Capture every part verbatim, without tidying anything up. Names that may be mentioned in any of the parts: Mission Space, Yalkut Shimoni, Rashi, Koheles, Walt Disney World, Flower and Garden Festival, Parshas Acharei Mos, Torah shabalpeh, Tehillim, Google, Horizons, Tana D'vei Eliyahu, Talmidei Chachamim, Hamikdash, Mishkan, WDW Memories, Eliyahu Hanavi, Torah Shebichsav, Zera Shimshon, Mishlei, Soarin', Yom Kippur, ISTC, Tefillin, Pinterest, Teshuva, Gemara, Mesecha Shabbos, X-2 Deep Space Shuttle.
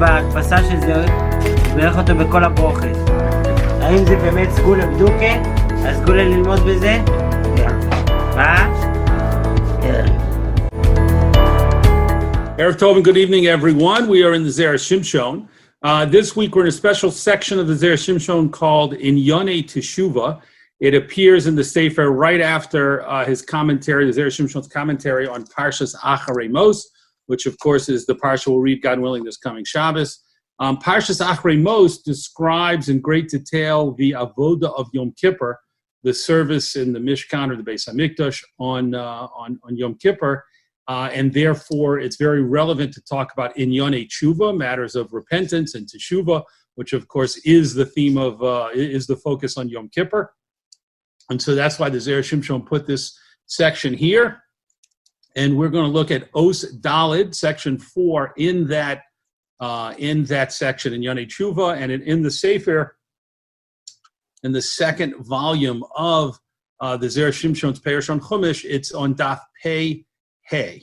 בהדפסה של זה, ולך אותו בכל הברוכת. האם זה באמת סגולה בדוקה? הסגולה ללמוד בזה? מה? Erev Tov and good evening, everyone. We are in the Zera Shimshon. Uh, this week we're in a special section of the Zera Shimshon called Inyonei Teshuva. It appears in the Sefer right after uh, his commentary, the Zera Shimshon's commentary on Parshas Acharei Mos, which of course is the Parsha we'll read, God willing, this coming Shabbos. Um, Parshas Acharei Mos describes in great detail the Avoda of Yom Kippur, the service in the Mishkan or the Beis Hamikdash on, uh, on, on Yom Kippur. Uh, and therefore, it's very relevant to talk about inyonei tshuva, matters of repentance, and teshuva, which of course is the theme of uh, is the focus on Yom Kippur. And so that's why the Zera Shimshon put this section here. And we're going to look at Os Dalid, section four, in that uh, in that section in inyonei tshuva, and in, in the Sefer, in the second volume of uh, the Zera Shimshon's Perush on Chumash, it's on Daf Pei. Hey,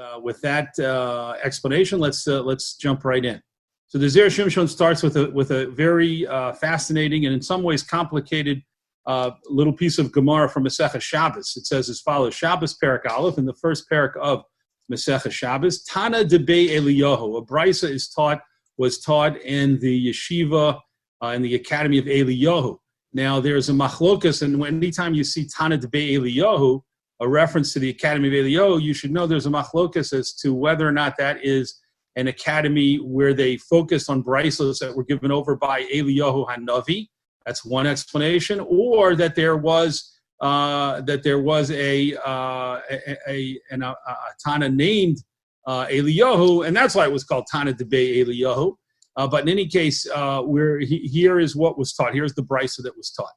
uh, with that uh, explanation, let's uh, let's jump right in. So the Zera Shimshon starts with a with a very uh, fascinating and in some ways complicated uh, little piece of Gemara from Mesecha Shabbos. It says as follows: Shabbos Perek Aleph, in the first Perek of Mesecha Shabbos, Tana D'vei Eliyahu, a brisa is taught was taught in the yeshiva uh, in the academy of Eliyahu. Now there is a machlokas, and anytime you see Tana D'vei Eliyahu, a reference to the Academy of Eliyahu, you should know there's a machlokas as to whether or not that is an academy where they focused on brisos that were given over by Eliyahu Hanavi. That's one explanation, or that there was uh, that there was a uh, a, a, an, a, a Tana named uh, Eliyahu, and that's why it was called Tana D'vei Eliyahu. Uh, but in any case, uh, where he, here is what was taught. Here's the brisa that was taught.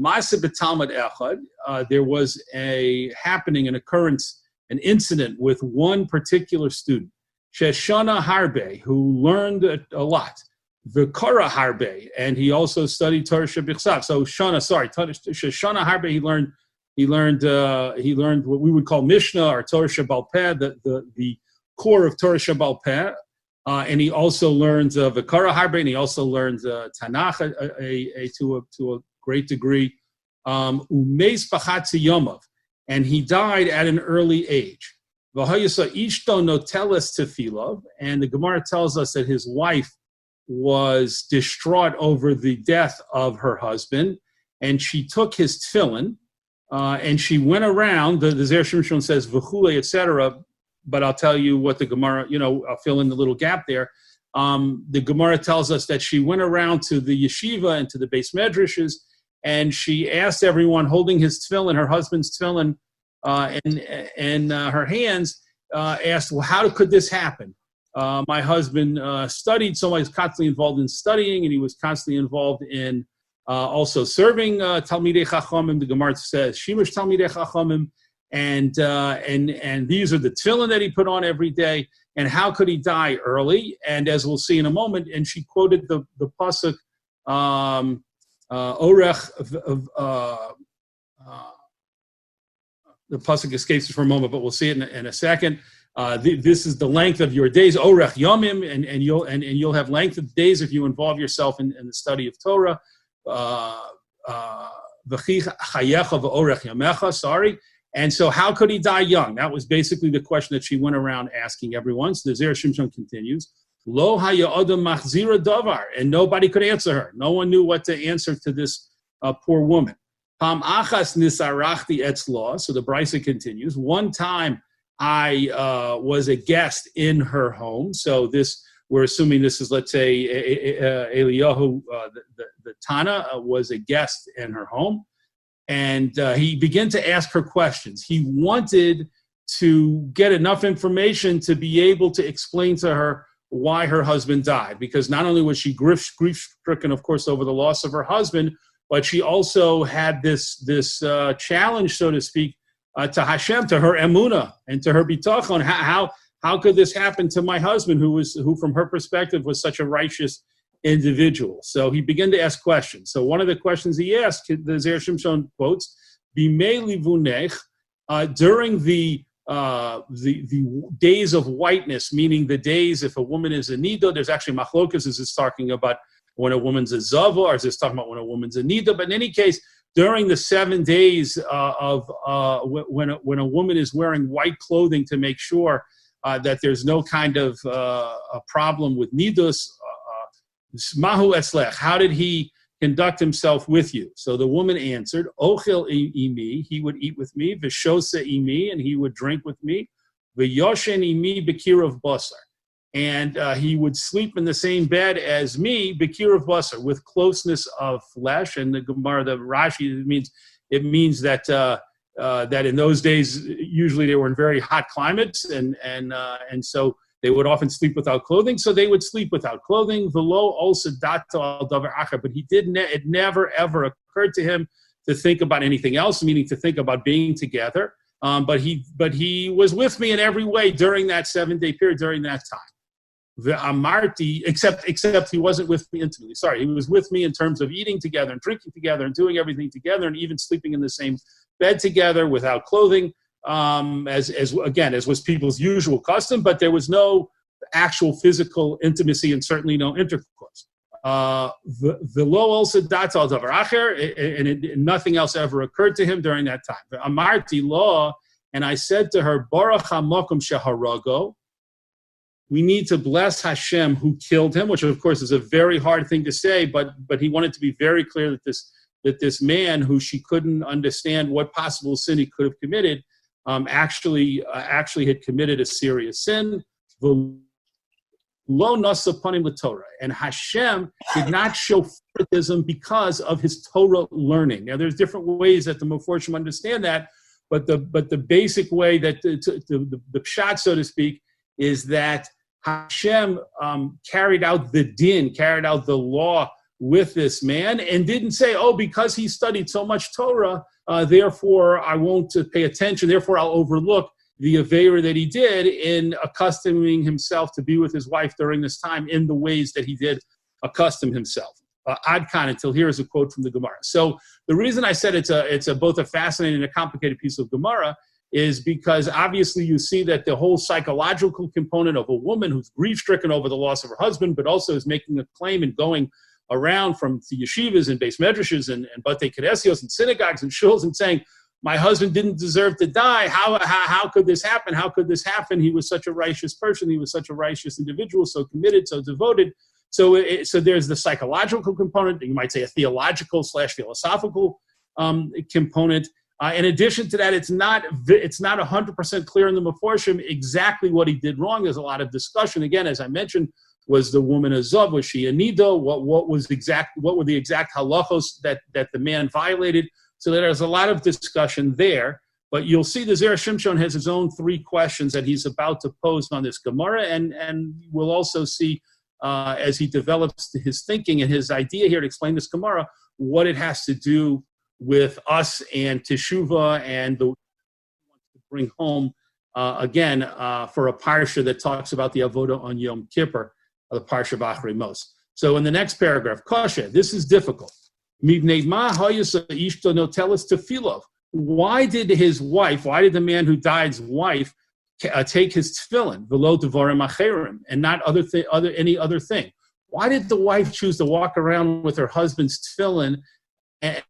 Ma'aseh b'talmid echad, uh, there was a happening, an occurrence, an incident with one particular student, Sheshana Harbe, who learned a, a lot, V'kara Harbe, and he also studied Torah Shebichsav. So Shana, sorry, Sheshana Harbe, he learned, he learned, uh, he learned what we would call Mishnah or Torah shabalpeh, the, the the core of Torah shabalpeh, uh, and he also learned uh, V'kara Harbe, and he also learned uh, Tanakh a, a, a to a to a great degree, um, and he died at an early age. And the Gemara tells us that his wife was distraught over the death of her husband, and she took his tefillin, uh, and she went around, the, the Zera Shimshon says, v'chule, et cetera, but I'll tell you what the Gemara, you know, I'll fill in the little gap there. Um, the Gemara tells us that she went around to the yeshiva and to the Beis Medrashes, and she asked everyone holding his tefillin, her husband's tefillin, uh, in, in uh, her hands, uh, asked, well, how could this happen? Uh, my husband uh, studied, so I was constantly involved in studying, and he was constantly involved in uh, also serving uh, Talmidei Chachamim. The Gemara says, Shimush Talmidei Chachamim, and, uh, and, and these are the tefillin that he put on every day, and how could he die early? And as we'll see in a moment, and she quoted the, the pasuk, um, Uh, Orech of uh, uh, the pasuk escapes us for a moment, but we'll see it in, in a second. Uh, th- this is the length of your days, Orech Yomim, and, and you'll and, and you'll have length of days if you involve yourself in, in the study of Torah. V'chi chayecha v'orech yamecha. Sorry. And so, how could he die young? That was basically the question that she went around asking everyone. So the Zera Shimshon continues. Lo ha'ya'odam machzira davar, and nobody could answer her. No one knew what to answer to this uh, poor woman. Pam achas nisarachti etzla. So the brisa continues. One time I uh, was a guest in her home. So this, we're assuming this is, let's say, Eliyahu, uh, the, the, the Tana, uh, was a guest in her home. And uh, he began to ask her questions. He wanted to get enough information to be able to explain to her why her husband died, because not only was she grief, grief-stricken, of course, over the loss of her husband, but she also had this this uh, challenge, so to speak, uh, to Hashem, to her emuna, and to her bitachon. How, how how could this happen to my husband, who was who from her perspective was such a righteous individual? So he began to ask questions. So one of the questions he asked, the Zera Shimshon quotes, "Bimei livunech," uh, during the uh, the, the days of whiteness, meaning the days if a woman is a nida, there's actually machlokas, is this talking about when a woman's a zava, or is this talking about when a woman's a nida? But in any case, during the seven days uh, of uh, when, a, when a woman is wearing white clothing to make sure uh, that there's no kind of uh, a problem with nidus, mahu eslech, how did he conduct himself with you? So the woman answered, ochil imi, he would eat with me, vishosa imi, and he would drink with me, v'yoshen imi b'kirav basar, and uh, he would sleep in the same bed as me, b'kir of basar, with closeness of flesh. And the Gemara, the Rashi, it means it means that uh, uh, that in those days usually they were in very hot climates, and and uh, and so they would often sleep without clothing. So they would sleep without clothing. V'lo also dato al davar achar, but he did ne- it never ever occurred to him to think about anything else, meaning to think about being together. Um, but he but he was with me in every way during that seven day period, during that time. The Amarti, except except he wasn't with me intimately. Sorry, he was with me in terms of eating together and drinking together and doing everything together and even sleeping in the same bed together without clothing, um, as as again as was people's usual custom. But there was no actual physical intimacy and certainly no intercourse. Uh, the lo also dat al davar acher, and it, nothing else ever occurred to him during that time. The Amarti lo, and I said to her, Baruch Hamakom sheharago. We need to bless Hashem who killed him, which of course is a very hard thing to say, but but he wanted to be very clear that this that this man who she couldn't understand what possible sin he could have committed, um, actually uh, actually had committed a serious sin. Lo nasa panim l'Torah, and Hashem did not show favoritism because of his Torah learning. Now, there's different ways that the Meforshim understand that, but the but the basic way that the the, the, the pshat, so to speak, is that Hashem um, carried out the din, carried out the law with this man, and didn't say, oh, because he studied so much Torah, uh, therefore I won't uh, pay attention, therefore I'll overlook the Aveira that he did in accustoming himself to be with his wife during this time in the ways that he did accustom himself. Uh, Ad Khan, until here is a quote from the Gemara. So the reason I said it's a it's a both a fascinating and a complicated piece of Gemara is because obviously you see that the whole psychological component of a woman who's grief-stricken over the loss of her husband, but also is making a claim and going around from the yeshivas and base medrashas and, and batei kedesios and synagogues and shuls and saying, my husband didn't deserve to die. How, how how could this happen? How could this happen? He was such a righteous person. He was such a righteous individual, so committed, so devoted. So, it, so there's the psychological component, you might say a theological slash philosophical um, component. Uh, in addition to that, it's not it's not one hundred percent clear in the Meforshim exactly what he did wrong. There's a lot of discussion. Again, as I mentioned, was the woman a zav? Was she a nido? What what was exact? What were the exact halachos that, that the man violated? So there's a lot of discussion there. But you'll see the Zera Shimshon has his own three questions that he's about to pose on this Gemara, and and we'll also see uh, as he develops his thinking and his idea here to explain this Gemara what it has to do with us and Teshuva and the bring home, uh, again, uh, for a parsha that talks about the Avoda on Yom Kippur, the Parsha of Acharei Mos. So in the next paragraph, Kasha, this is difficult. Why did his wife, why did the man who died's wife uh, take his tefillin, and not other th- other any other thing? Why did the wife choose to walk around with her husband's tefillin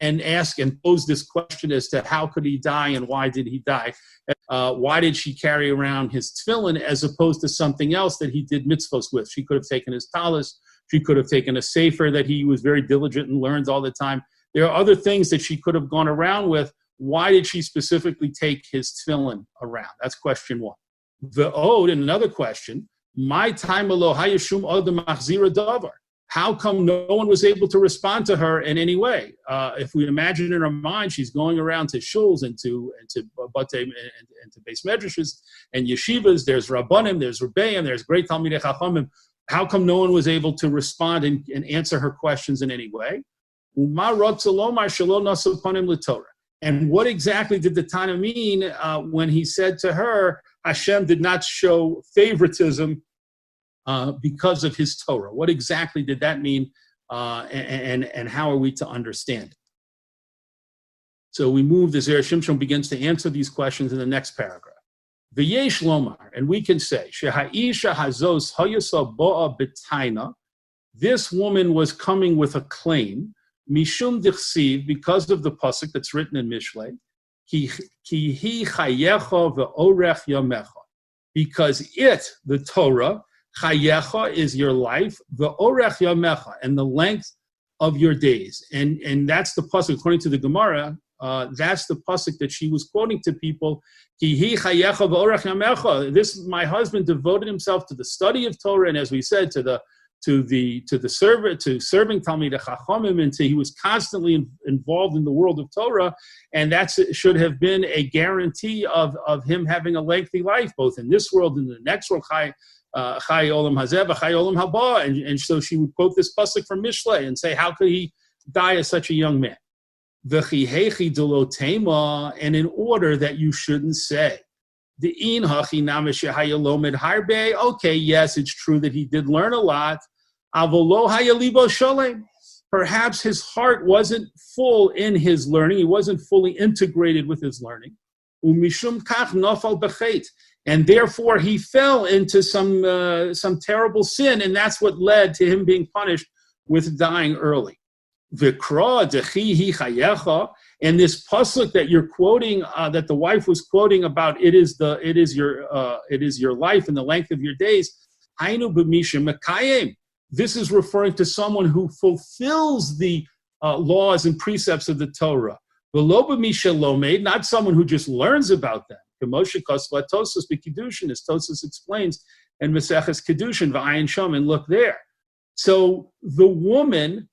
and ask and pose this question as to how could he die and why did he die? Uh, why did she carry around his tefillin as opposed to something else that he did mitzvos with? She could have taken his talis. She could have taken a sefer that he was very diligent and learns all the time. There are other things that she could have gone around with. Why did she specifically take his tefillin around? That's question one. The ode, and another question, my time alo hayashum odem achzira davar. How come no one was able to respond to her in any way? Uh, if we imagine in our mind, she's going around to shuls and to and to batei and, and to base medrashes and yeshivas. There's rabbanim, there's rebbeim, there's great Talmidei Chachamim. How come no one was able to respond and, and answer her questions in any way? And what exactly did the Tana mean uh, when he said to her, Hashem did not show favoritism Uh, because of his Torah? What exactly did that mean, uh, and, and and how are we to understand it? So we move, the Zera Shimshon begins to answer these questions in the next paragraph. V'yesh lomar, and we can say, Sheha'isha hazos hayasa ba'a b'taina, this woman was coming with a claim, mishum dichsiv, because of the pasuk that's written in Mishlei, ki hi chayecha ve'orech yamecha, because it, the Torah, chayecha is your life, ve'orech yamecha, and the length of your days. And, and that's the pasuk, according to the Gemara, Uh, that's the pasuk that she was quoting to people. This, my husband devoted himself to the study of Torah, and as we said, to the to the to the server to serving Talmidei Chachamim, and to, he was constantly in, involved in the world of Torah, and that should have been a guarantee of of him having a lengthy life, both in this world and in the next world. Chai uh, Chai Olam Hazeh Chai Olam Haba, and and so she would quote this pasuk from Mishlei and say, how could he die as such a young man? And in order that you shouldn't say, okay, yes, it's true that he did learn a lot. Perhaps his heart wasn't full in his learning. He wasn't fully integrated with his learning. And therefore he fell into some, uh, some terrible sin, and that's what led to him being punished with dying early. Vikra dechi hi chayecha, and this pasuk that you're quoting, uh, that the wife was quoting about, it is the, it is your, uh, it is your life and the length of your days. Hainu b'mishem mekayem. This is referring to someone who fulfills the uh, laws and precepts of the Torah. V'lo b'mishem lomed, not someone who just learns about them. K'moshe kasva tosas b'kedushin, as Tosas explains, and Meseches Kedushin v'ayin shom, and look there. So the woman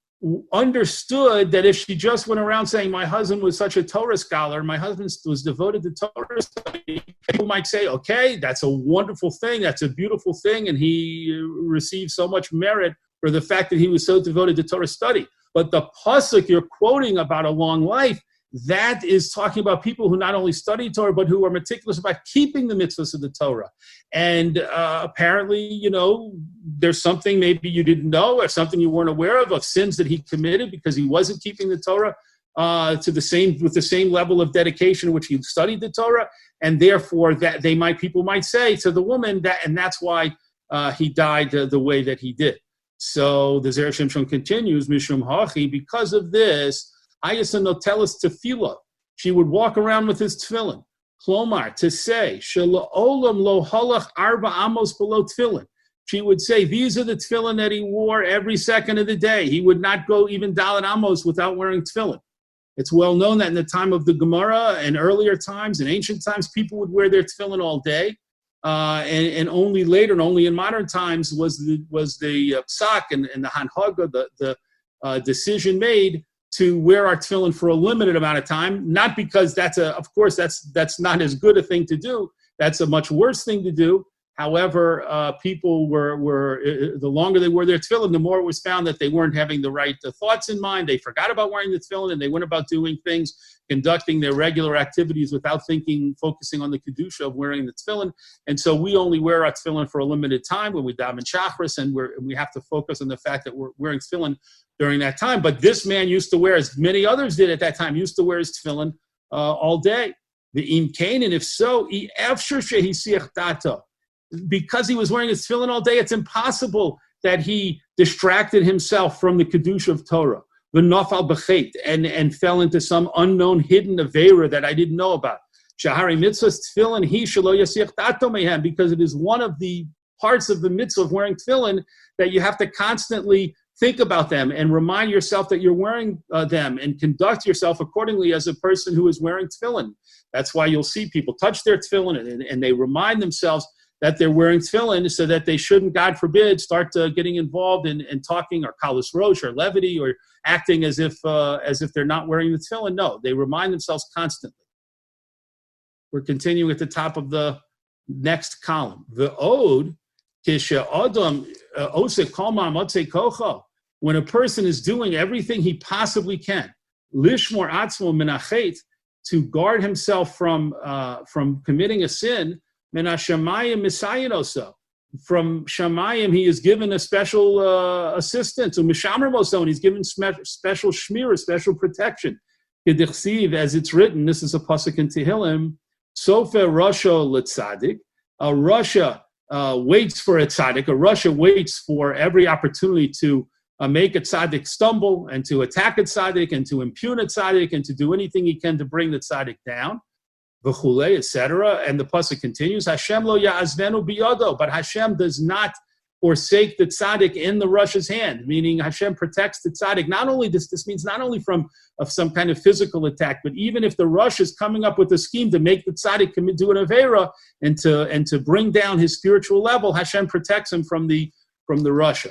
understood that if she just went around saying, my husband was such a Torah scholar, my husband was devoted to Torah study, people might say, okay, that's a wonderful thing, that's a beautiful thing, and he received so much merit for the fact that he was so devoted to Torah study. But the pasuk you're quoting about a long life, that is talking about people who not only study Torah, but who are meticulous about keeping the mitzvahs of the Torah. And uh, apparently, you know, there's something maybe you didn't know or something you weren't aware of, of sins that he committed because he wasn't keeping the Torah uh, to the same, with the same level of dedication in which he studied the Torah. And therefore, that they might, people might say to the woman that, and that's why uh, he died uh, the way that he did. So the Zera Shimshon continues, Mishum Hachi, because of this, Ayasa notelis tefillah, she would walk around with his tefillin. Klomar, to say, Shelo olam lo halach arba amos below tefillin. She would say, these are the tefillin that he wore every second of the day. He would not go even dalet amos without wearing tefillin. It's well known that in the time of the Gemara and earlier times, in ancient times, people would wear their tefillin all day. Uh, and, and only later, and only in modern times, was the, was the uh, psak and, and the hanhaga, the, the uh, decision made to wear our tefillin for a limited amount of time, not because that's a, of course, that's that's not as good a thing to do. That's a much worse thing to do. However, uh, people were, were uh, the longer they wore their tefillin, the more it was found that they weren't having the right uh, thoughts in mind. They forgot about wearing the tefillin, and they went about doing things, conducting their regular activities without thinking, focusing on the kedusha of wearing the tefillin. And so we only wear our tefillin for a limited time when we daven chakras, and we're, we have to focus on the fact that we're wearing tefillin during that time. But this man used to wear, as many others did at that time, used to wear his tefillin uh, all day. The im kain, and if so, because he was wearing his tefillin all day, it's impossible that he distracted himself from the kedusha of Torah, the nafal b'cheit, and and fell into some unknown hidden avera that I didn't know about. Shahari mitzvahs tefillin he shelo yasiach dato mehem, because it is one of the parts of the mitzvah of wearing tefillin that you have to constantly think about them and remind yourself that you're wearing uh, them, and conduct yourself accordingly as a person who is wearing tefillin. That's why you'll see people touch their tefillin and, and they remind themselves that they're wearing tefillin, so that they shouldn't, God forbid, start uh, getting involved in, in talking or kalos rosh or levity or acting as if uh, as if they're not wearing the tefillin. No, they remind themselves constantly. We're continuing at the top of the next column. The ode, kisha adam osek kolma matze kocho, when a person is doing everything he possibly can, lishmor atzmo minachet, to guard himself from uh, from committing a sin, minashamayim misayin oso, from shamayim he is given a special uh, assistance, and mishamrim oso, and he's given special shmir, special protection. Kedichsiv, as it's written, this is a pasuk in Tehillim, Sofer Russia Litzadik. Uh, Russia uh, waits for a tzaddik. Uh, Russia waits for every opportunity to uh, make a tzaddik stumble and to attack a tzaddik and to impugn a tzaddik and to do anything he can to bring the tzaddik down. V'chulei, et cetera. And the pasuk continues, Hashem lo ya'azvenu biyodo, but Hashem does not forsake the tzaddik in the Russia's hand, meaning Hashem protects the tzaddik. Not only this, this means not only from of some kind of physical attack, but even if the Russia is coming up with a scheme to make the tzaddik commit do an avera and to and to bring down his spiritual level, Hashem protects him from the from the Russia.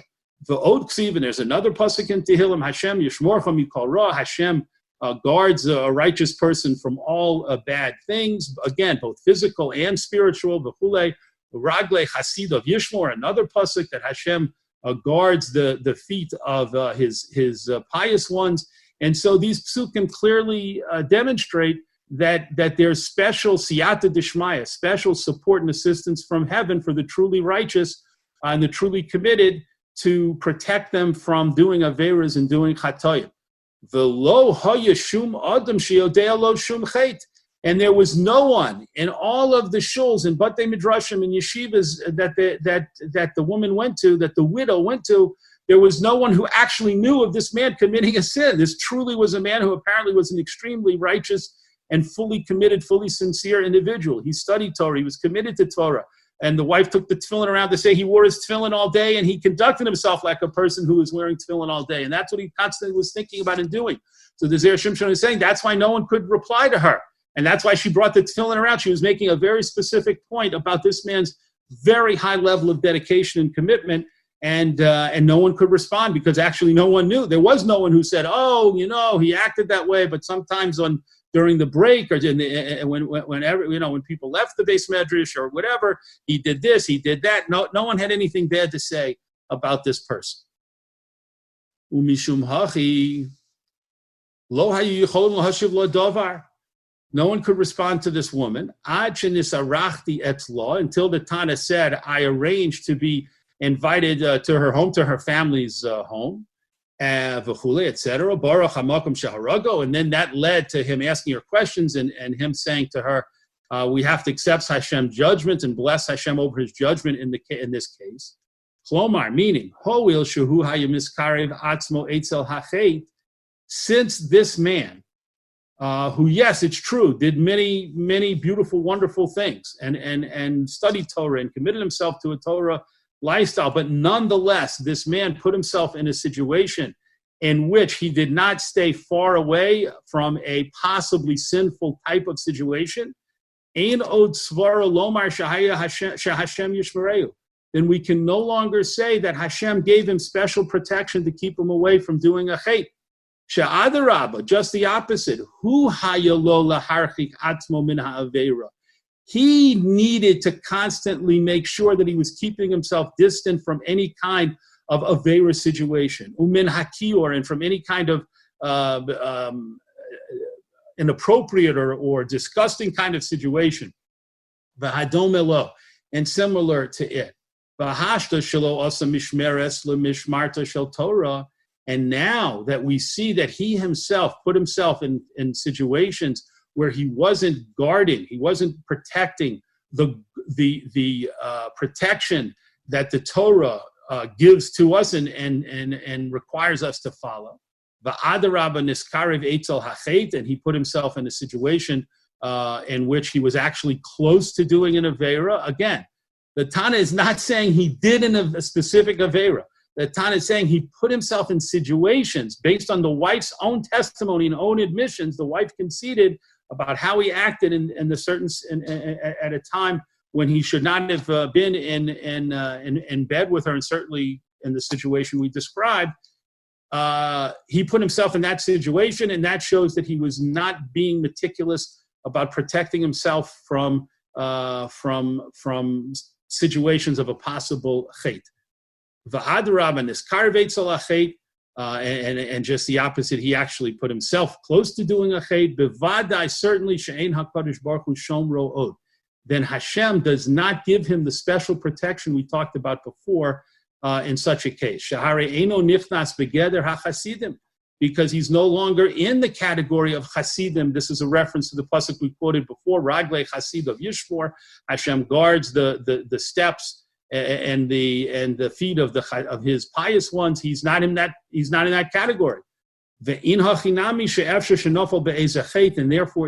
V'od ksiv, and there's another pasuk in Tehillim, Hashem yishmorchem yikol ra, Hashem uh, guards a righteous person from all uh, bad things, again, both physical and spiritual. V'chulei. Ragle Hasid of Yishmor, another pasuk that Hashem uh, guards the, the feet of uh, his his uh, pious ones, and so these psukim clearly uh, demonstrate that that there's special siyata d'shmaya, special support and assistance from heaven for the truly righteous uh, and the truly committed to protect them from doing averas and doing chatoyim. V'lo hayashum adam sheyodea lo shum chet. And there was no one in all of the shuls and batei midrashim and yeshivas that the, that that the woman went to, that the widow went to, there was no one who actually knew of this man committing a sin. This truly was a man who apparently was an extremely righteous and fully committed, fully sincere individual. He studied Torah. He was committed to Torah. And the wife took the tefillin around to say he wore his tefillin all day and he conducted himself like a person who was wearing tefillin all day. And that's what he constantly was thinking about and doing. So the Zera Shimshon is saying that's why no one could reply to her. And that's why she brought the tefillin around. She was making a very specific point about this man's very high level of dedication and commitment, and uh, and no one could respond because actually no one knew. There was no one who said, "Oh, you know, he acted that way." But sometimes on during the break or the, when whenever you know when people left the Beis Medrash or whatever, he did this, he did that. No, no one had anything bad to say about this person. Umishum hachi lo hayu yichol lahashiv lo davar. No one could respond to this woman. Until the Tana said, I arranged to be invited uh, to her home, to her family's uh, home, et cetera. And then that led to him asking her questions and, and him saying to her, uh, we have to accept Hashem's judgment and bless Hashem over his judgment in, the, in this case. Meaning, since this man, Uh, who, yes, it's true, did many, many beautiful, wonderful things and, and, and studied Torah and committed himself to a Torah lifestyle. But nonetheless, this man put himself in a situation in which he did not stay far away from a possibly sinful type of situation. Ein od svara lomar sheHashem yishmereu. Then we can no longer say that Hashem gave him special protection to keep him away from doing a chait. Sha'adarabba, just the opposite. Hu hayalola harchik atzmo min ha'avera. He needed to constantly make sure that he was keeping himself distant from any kind of avera situation. Umin hakior, and from any kind of uh, um, inappropriate or, or disgusting kind of situation. V'hadomelo, and similar to it. V'hashta shelo asa mishmeres lemishmarta shel Torah. And now that we see that he himself put himself in, in situations where he wasn't guarding, he wasn't protecting the the the uh, protection that the Torah uh, gives to us and and and and requires us to follow. And he put himself in a situation uh, in which he was actually close to doing an avera. Again, the Tana is not saying he did an, a specific avera. That Tana is saying he put himself in situations based on the wife's own testimony and own admissions. The wife conceded about how he acted in, in the certain in, in, at a time when he should not have uh, been in in, uh, in in bed with her, and certainly in the situation we described, uh, he put himself in that situation, and that shows that he was not being meticulous about protecting himself from uh, from from situations of a possible chait. V'adrab and niskarveit al achet, and and just the opposite, he actually put himself close to doing a chet. Bevadai, certainly she'ein hakadosh baruch hu shomro od. Then Hashem does not give him the special protection we talked about before uh, in such a case. Shehare eino nichnas begeder hachasidim. because he's no longer in the category of Hasidim. This is a reference to the pasuk we quoted before, Raglei Hasid of Yishmor. Hashem guards the, the, the steps and the and the feet of the of his pious ones. He's not in that, he's not in that category. And therefore,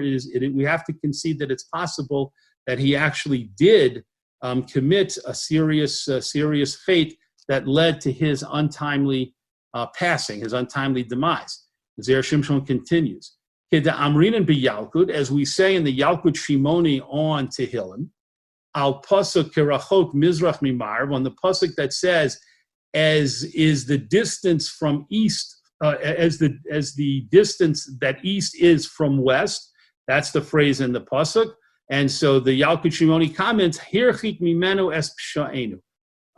it is, it, we have to concede that it's possible that he actually did um, commit a serious uh, serious fate that led to his untimely uh, passing, his untimely demise. Zera Shimshon continues, as we say in the Yalkut Shimoni on Tehillim, al pasuk kerachok mizrach mimarv, on the pasuk that says, as is the distance from east, uh, as the as the distance that east is from west. That's the phrase in the pasuk, and so the Yalkut Shimoni comments, hirchik mimenu es psha'enu.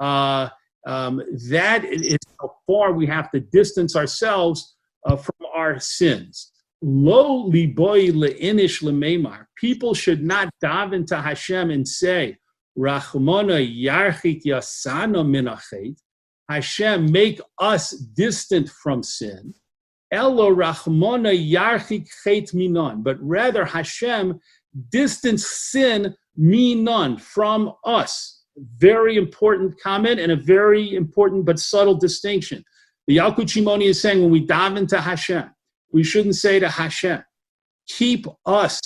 Uh, um, that is how far we have to distance ourselves uh, from our sins. Lo liboy leinish lemeimar. People should not daven to Hashem and say, Rachmana yarchik yasana minachet. Hashem, make us distant from sin. Elo Rachmana yarchik chet minon. But rather, Hashem, distance sin minon, from us. Very important comment and a very important but subtle distinction. The Yalkut Shimoni is saying when we daven to Hashem, we shouldn't say to Hashem, keep us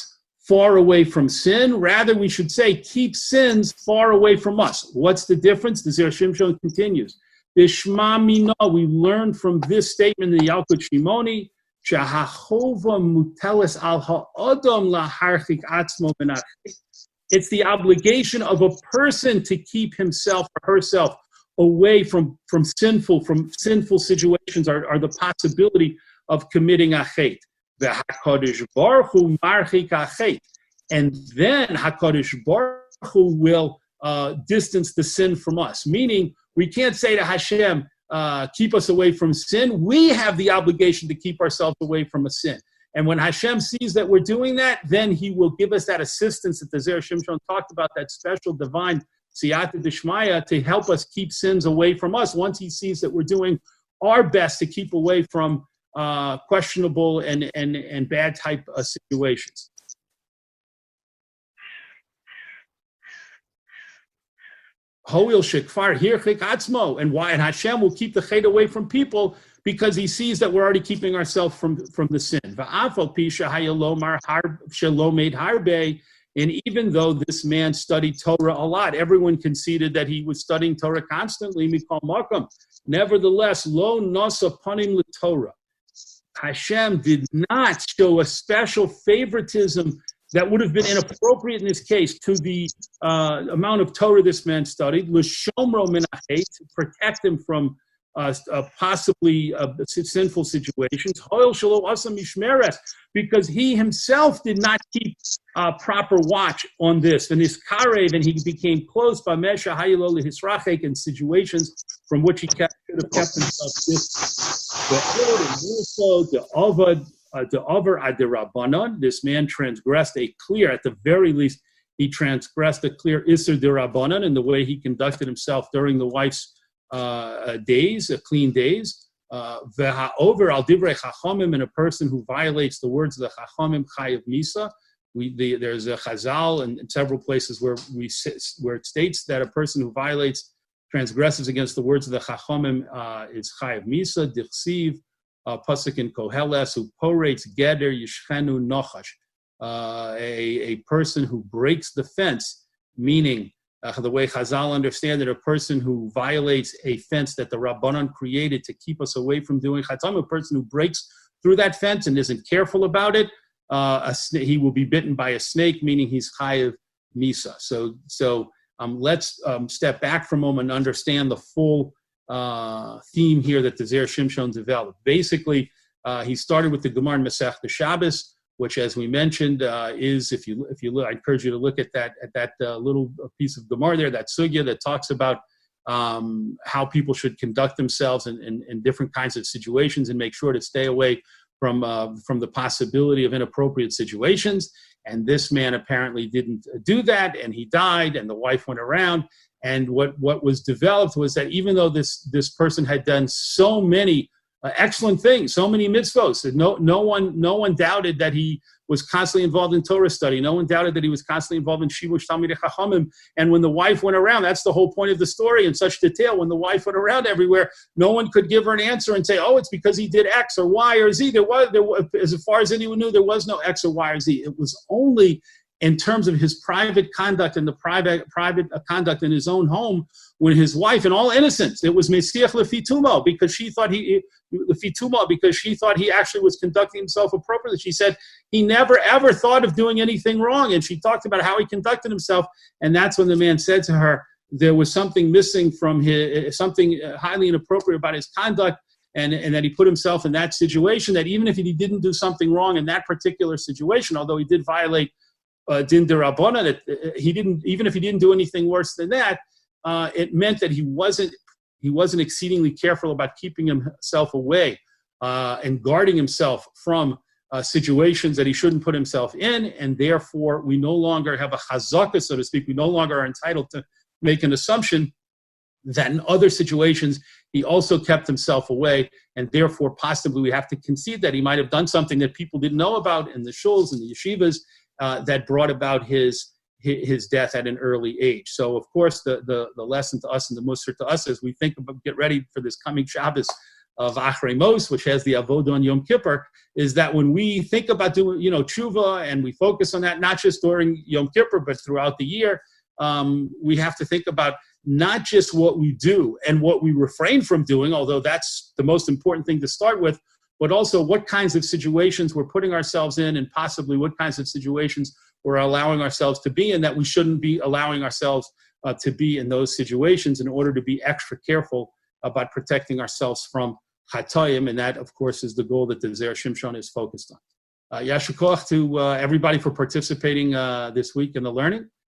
far away from sin. Rather, we should say, keep sins far away from us. What's the difference? The Zera Shimshon continues. Bishma mina, we learn from this statement in the Yalkut Shimoni, it's the obligation of a person to keep himself or herself away from, from sinful, from sinful situations or, or the possibility of committing a chet. The HaKadosh Baruch Hu marchik a chet. And then HaKadosh Baruch Hu will uh, distance the sin from us. Meaning, we can't say to Hashem, uh, keep us away from sin. We have the obligation to keep ourselves away from a sin. And when Hashem sees that we're doing that, then he will give us that assistance that the Zera Shimshon talked about, that special divine siyata d'shmaya to help us keep sins away from us once he sees that we're doing our best to keep away from Uh, questionable and, and, and bad type of situations. And why? And Hashem will keep the chet away from people because he sees that we're already keeping ourselves from, from the sin. And even though this man studied Torah a lot, everyone conceded that he was studying Torah constantly. Nevertheless, lo nasa panim le Torah. Hashem did not show a special favoritism that would have been inappropriate in this case to the uh, amount of Torah this man studied, l'shomro minachet, to protect him from uh, uh, possibly uh, sinful situations, hoil shelo asa mishmeres, because he himself did not keep uh, proper watch on this. And his karev, and he became close by mesha hayilo lehisrachek, in situations from which he kept, should have kept himself distant. This man transgressed a clear, at the very least, he transgressed a clear Isser Dirabanan in the way he conducted himself during the wife's uh, days, uh, clean days. Over al divrei chachamim, and a person who violates the words of the chachamim chayav misa. We, the, there's a chazal in, in several places where we where it states that a person who violates transgresses against the words of the Chachamim uh, is Chayav Misa, Dichsiv, uh, Pasuk in Koheles, who porates Geder Yishchenu Nochash, uh, a, a person who breaks the fence, meaning uh, the way Chazal understand it, a person who violates a fence that the Rabbanon created to keep us away from doing Chatzam, a person who breaks through that fence and isn't careful about it, uh, a, he will be bitten by a snake, meaning he's Chayav Misa. So, so, Um, let's um, step back for a moment and understand the full uh, theme here that the Zera Shimshon developed. Basically, uh, he started with the Gemara in Mesecha Shabbos, which, as we mentioned, uh, is if you if you look, I encourage you to look at that at that uh, little piece of Gemara there, that sugya that talks about um, how people should conduct themselves in, in, in different kinds of situations and make sure to stay away from uh, from the possibility of inappropriate situations. And this man apparently didn't do that, and he died, and the wife went around. And what, what was developed was that even though this, this person had done so many uh, excellent things, so many mitzvos. That no, no one, no one doubted that he was constantly involved in Torah study. No one doubted that he was constantly involved in Shimush Talmidei Chachamim. And when the wife went around, that's the whole point of the story in such detail. When the wife went around everywhere, no one could give her an answer and say, oh, it's because he did X or Y or Z. There was, there was, as far as anyone knew, there was no X or Y or Z. It was only in terms of his private conduct and the private private conduct in his own home when his wife, in all innocence, it was Mesecha Lefitumo, because she thought he Lefitumo, because she thought he actually was conducting himself appropriately. She said he never ever thought of doing anything wrong, and she talked about how he conducted himself. And that's when the man said to her, there was something missing from his, something highly inappropriate about his conduct, and, and that he put himself in that situation, that even if he didn't do something wrong in that particular situation, although he did violate Din derabbanan, that he didn't, even if he didn't do anything worse than that, uh, it meant that he wasn't he wasn't exceedingly careful about keeping himself away uh, and guarding himself from uh, situations that he shouldn't put himself in, and therefore we no longer have a chazaka, so to speak. We no longer are entitled to make an assumption that in other situations he also kept himself away, and therefore possibly we have to concede that he might have done something that people didn't know about in the shuls and the yeshivas, Uh, that brought about his his death at an early age. So, of course, the the, the lesson to us and the musar to us as we think about, get ready for this coming Shabbos of Acharei Mos, which has the avodah on Yom Kippur, is that when we think about doing, you know, tshuva, and we focus on that not just during Yom Kippur but throughout the year, um, we have to think about not just what we do and what we refrain from doing, although that's the most important thing to start with, but also what kinds of situations we're putting ourselves in, and possibly what kinds of situations we're allowing ourselves to be in, that we shouldn't be allowing ourselves uh, to be in those situations, in order to be extra careful about protecting ourselves from chatayim. And that, of course, is the goal that the Zera Shimshon is focused on. Uh, Yashar koach to uh, everybody for participating uh, this week in the learning.